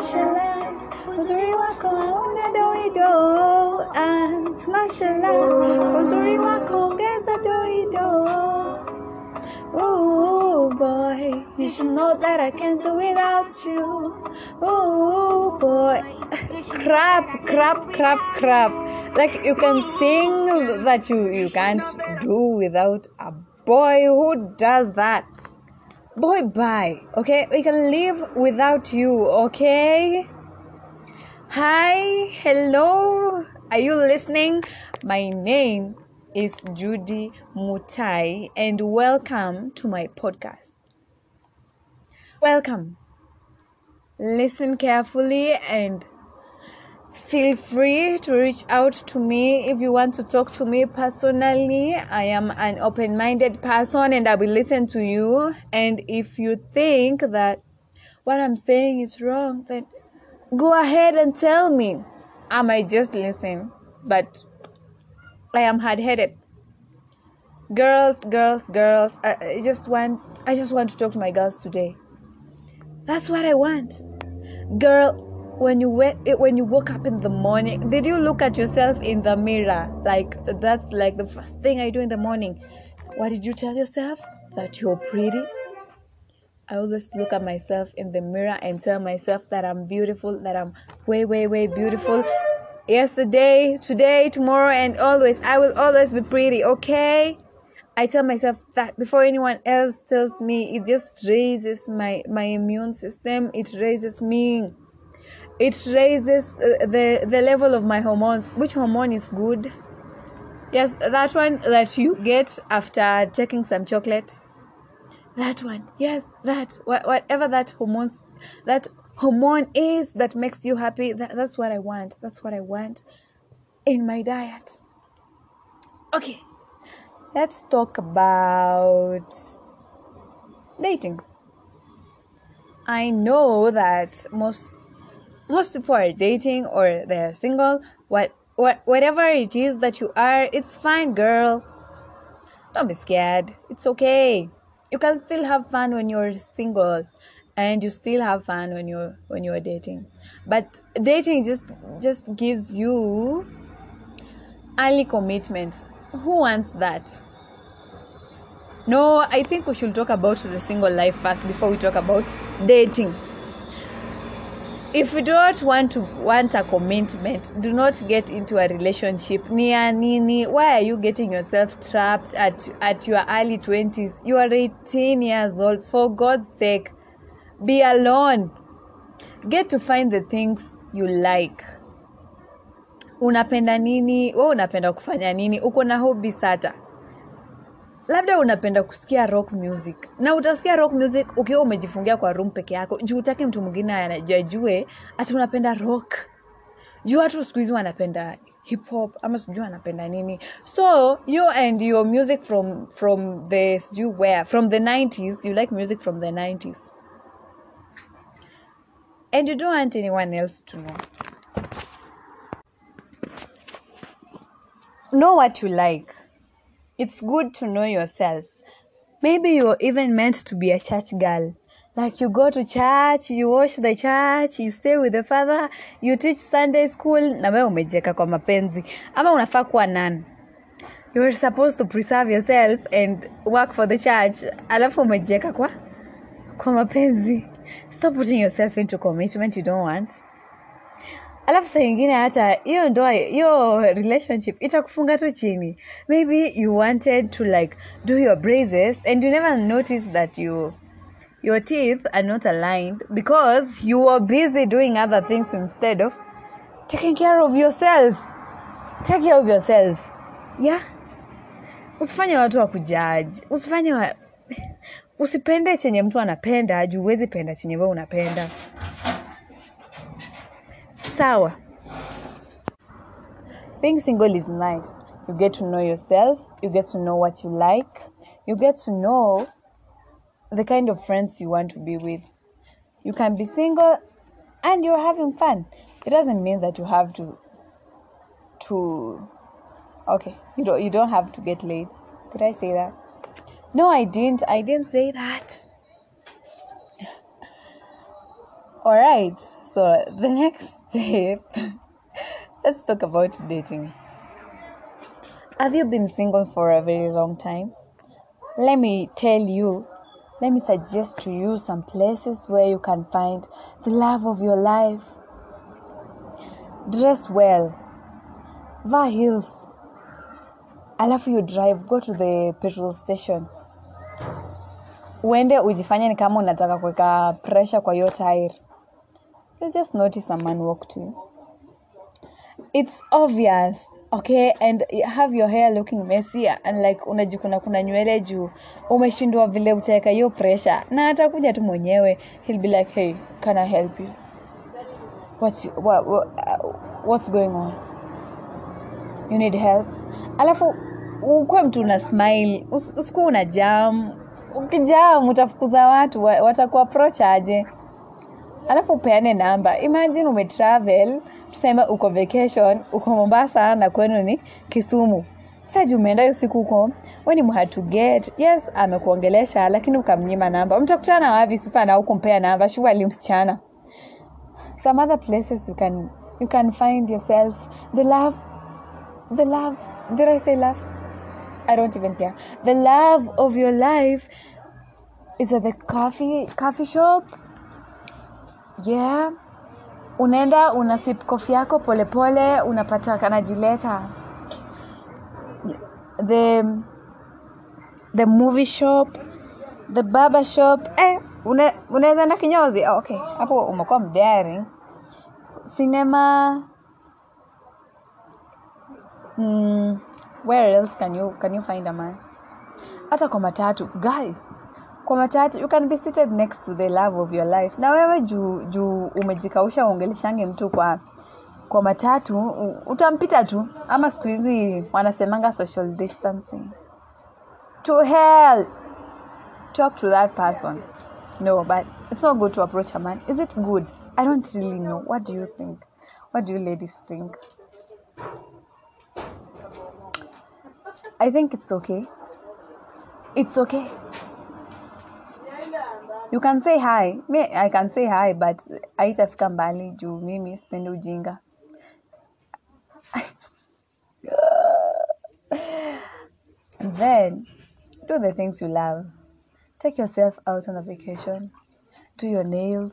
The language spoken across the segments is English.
mashallah, uzuri wako hauna doido. Mashallah, uzuri wako ongeza doido. Oh boy, you should know that I can't do without you. Oh boy, crap. Like you can sing that you can't do without a boy. Who does that? Boy, bye. Okay, we can live without you. Okay. Hi, hello. Are you listening? My name is Judy Mutai, and welcome to my podcast. Welcome. Listen carefully and feel free to reach out to me if you want to talk to me personally. I am an open-minded person and I will listen to you. And if you think that what I'm saying is wrong, then go ahead and tell me. I might just listen, but I am hard-headed. Girls. I just want to talk to my girls today. That's what I want. Girl, when you woke up in the morning, did you look at yourself in the mirror? Like, that's like the first thing I do in the morning. What did you tell yourself? That you're pretty? I always look at myself in the mirror and tell myself that I'm beautiful, that I'm way beautiful. Yesterday, today, tomorrow, and always. I will always be pretty, okay? I tell myself that before anyone else tells me. It just raises my immune system. It raises me. It raises the level of my hormones. Which hormone is good? Yes, that one that you get after taking some chocolate. That one. Yes, that. Whatever that hormone is that makes you happy. That's what I want. That's what I want in my diet. Okay, let's talk about dating. I know that most people are dating or they're single. Whatever it is that you are, it's fine, girl. Don't be scared. It's okay. You can still have fun when you're single. And you still have fun when you're dating. But dating just gives you early commitment. Who wants that? No, I think we should talk about the single life first before we talk about dating. If you don't want a commitment, do not get into a relationship. Why are you getting yourself trapped at your early 20s? You are 18 years old. For God's sake. Be alone. Get to find the things you like. Unapenda nini? Wewe unapenda kufanya nini? Uko na hobby sata. Labda unapenda kusikia rock music. Na utasikia rock music ukiwa umejifungia kwa room peke yako. Juu utaki mtu mwingine anajue ati unapenda rock. Juu watu siku hizi wanapenda hip hop ama sijui anapenda nini. So you and your music from the 90s, you like music from the 90s. And you don't want anyone else to know. Know what you like. It's good to know yourself. Maybe you're even meant to be a church girl. Like you go to church, you wash the church, you stay with the father, you teach Sunday school. Na wewe umejeka kwa mapenzi. Ama unafaa kuwa nani? You're supposed to preserve yourself and work for the church. Alafu umejeka kwa mapenzi. Stop putting yourself into commitment you don't want. Alafu saa nyingine hata hiyo ndoa, hiyo relationship itakufunga tu chini. Maybe you wanted to like do your braces and you never noticed that your teeth are not aligned because you were busy doing other things instead of taking care of yourself. Take care of yourself. Yeah? Usifanye watu wakujudge. Usipende chenye mtu anapenda, juu huwezi penda chenye wewe unapenda. Sawa. Being single is nice. You get to know yourself, you get to know what you like, you get to know the kind of friends you want to be with. You can be single and you're having fun. It doesn't mean that you have to okay, you don't have to get laid. Did I say that? No, I didn't say that. All right. So the next step, let's talk about dating. Have you been single for a very long time? Let me suggest to you some places where you can find the love of your life. Dress well. Wear heels. Alafu you drive, go to the petrol station. Uende ujifanye ni kama unataka kuweka pressure kwa your tire. You just notice a man walk to you. It's obvious. Okay, and have your hair looking messy and like unajikuna kuna nywele juu umeshindwa vile utaweka hiyo pressure, na atakuja tu mwenyewe. He'll be like, hey, can I help you? What's going on? You need help? Alafu ukwe mtu una smile, usiku una jam. Ukijam utafukuza watu, watakuapproach aje? Alafu peane namba. Imagine umetravel, tuseme uko vacation, uko Mombasa na kwenu ni Kisumu. Sasa jumeenda usiku uko, when you had to get, yes, amekuongelesha lakini ukamnyima namba. Mtakutana wapi sasa na ukompea namba? Shuwa limsichana. Some other places you can find yourself the love. Did I say love? I don't even care. The love of your life is at the coffee shop. Yeah, unaenda unasip coffee yako polepole, unapata kana jileta. The movie shop, the barber shop. Unaweza na kinyozi. Oh, okay, hapo umekuwa mdaring. Cinema. Where else can you find a man? Hata kwa matatu, guy. Kwa matatu, you can be seated next to the love of your life. Na wewe juu umejikausha uongeleshange mtu kwa matatu, utampita tu. Ama siku hizi wanasemanga social distancing. To hell. Talk to that person. No, but it's not good to approach a man. Is it good? I don't really know. What do you think? What do you ladies think? I think it's okay. It's okay. You can say hi. I can say hi, but haitafika mbali juu mimi sipendi ujinga. And then, do the things you love. Take yourself out on a vacation. Do your nails.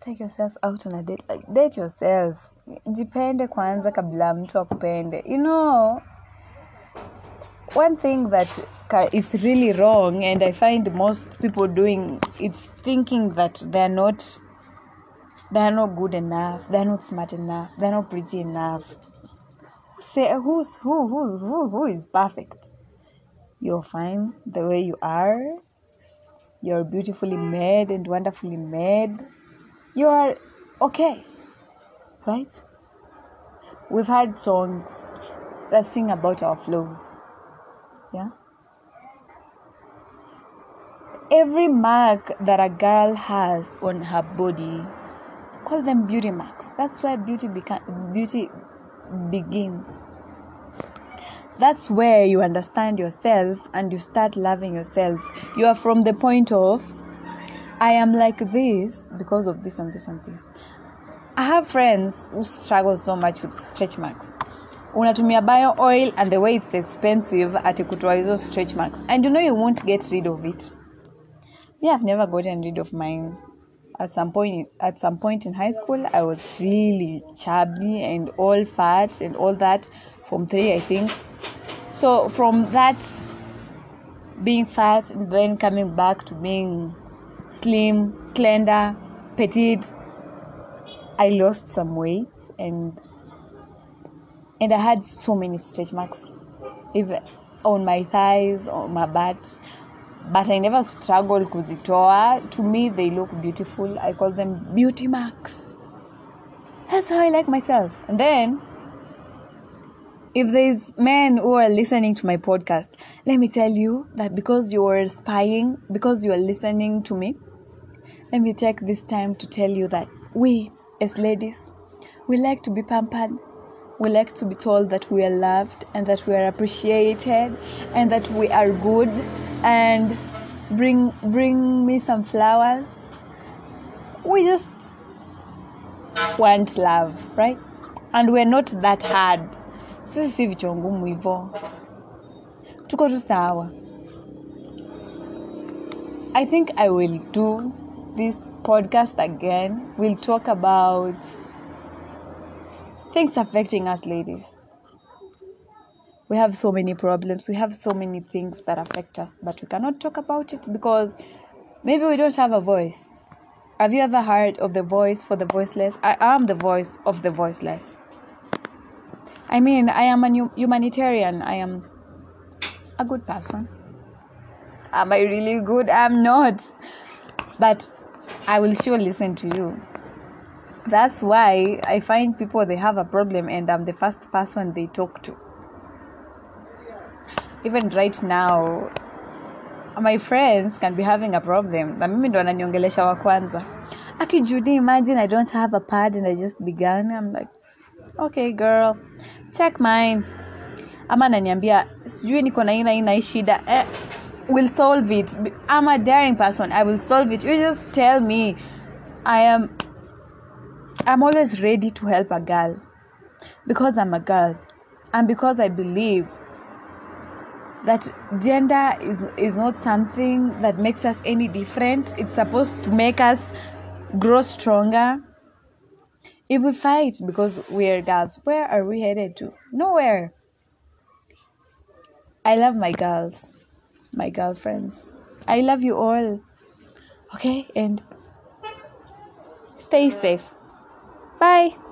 Take yourself out on a date. Like, date yourself. Jipende kwanza kabla mtu akupende. You know, one thing that is really wrong, and I find most people doing, it's thinking that they're not good enough, they're not smart enough, they're not pretty enough. Say who is perfect? You're fine the way you are. You're beautifully made and wonderfully made. You are okay, right? We've had songs that sing about our flaws. Yeah. Every mark that a girl has on her body, call them beauty marks. That's where beauty begins. That's where you understand yourself and you start loving yourself. You are from the point of, I am like this because of this and this and this. I have friends who struggle so much with stretch marks. Unatumia bio oil and the way it's expensive at kutoa stretch marks, and you know you won't get rid of it. Me, I've never gotten rid of mine. At some point in high school, I was really chubby and all fat and all that from 3, I think. So from that being fat and then coming back to being slim, slender, petite, I lost some weight and I had so many stretch marks, even on my thighs, on my butt. But I never struggled kuzitoa. To me, they look beautiful. I call them beauty marks. That's how I like myself. And then, if there's men who are listening to my podcast, let me tell you that because you are spying, because you are listening to me, let me take this time to tell you that we, as ladies, we like to be pampered. We like to be told that we are loved and that we are appreciated and that we are good, and bring me some flowers. We just want love, right? And we're not that hard. Sisi si vitu ngumu hivyo. Tuko tu sawa. I think I will do this podcast again. We'll talk about things affecting us ladies. We have so many problems. We have so many things that affect us, but we cannot talk about it because maybe we don't have a voice. Have you ever heard of the voice for the voiceless? I am the voice of the voiceless. I mean, I am a humanitarian. I am a good person. Am I really good? I'm not. But I will sure listen to you. That's why I find people, they have a problem and I'm the first person they talk to. Even right now, my friends can be having a problem. Na mimi ndo ananiongelesha wa kwanza. Aki Judy, imagine I don't have a pad and I just began. I'm like, okay girl, check mine. Ama ananiambia, sijui niko na ina shida. We'll solve it. I'm a daring person. I will solve it. You just tell me. I'm always ready to help a girl. Because I'm a girl. And because I believe that gender is not something that makes us any different. It's supposed to make us grow stronger. If we fight because we are girls, where are we headed to? Nowhere. I love my girls, my girlfriends. I love you all. Okay, and stay safe. Bye.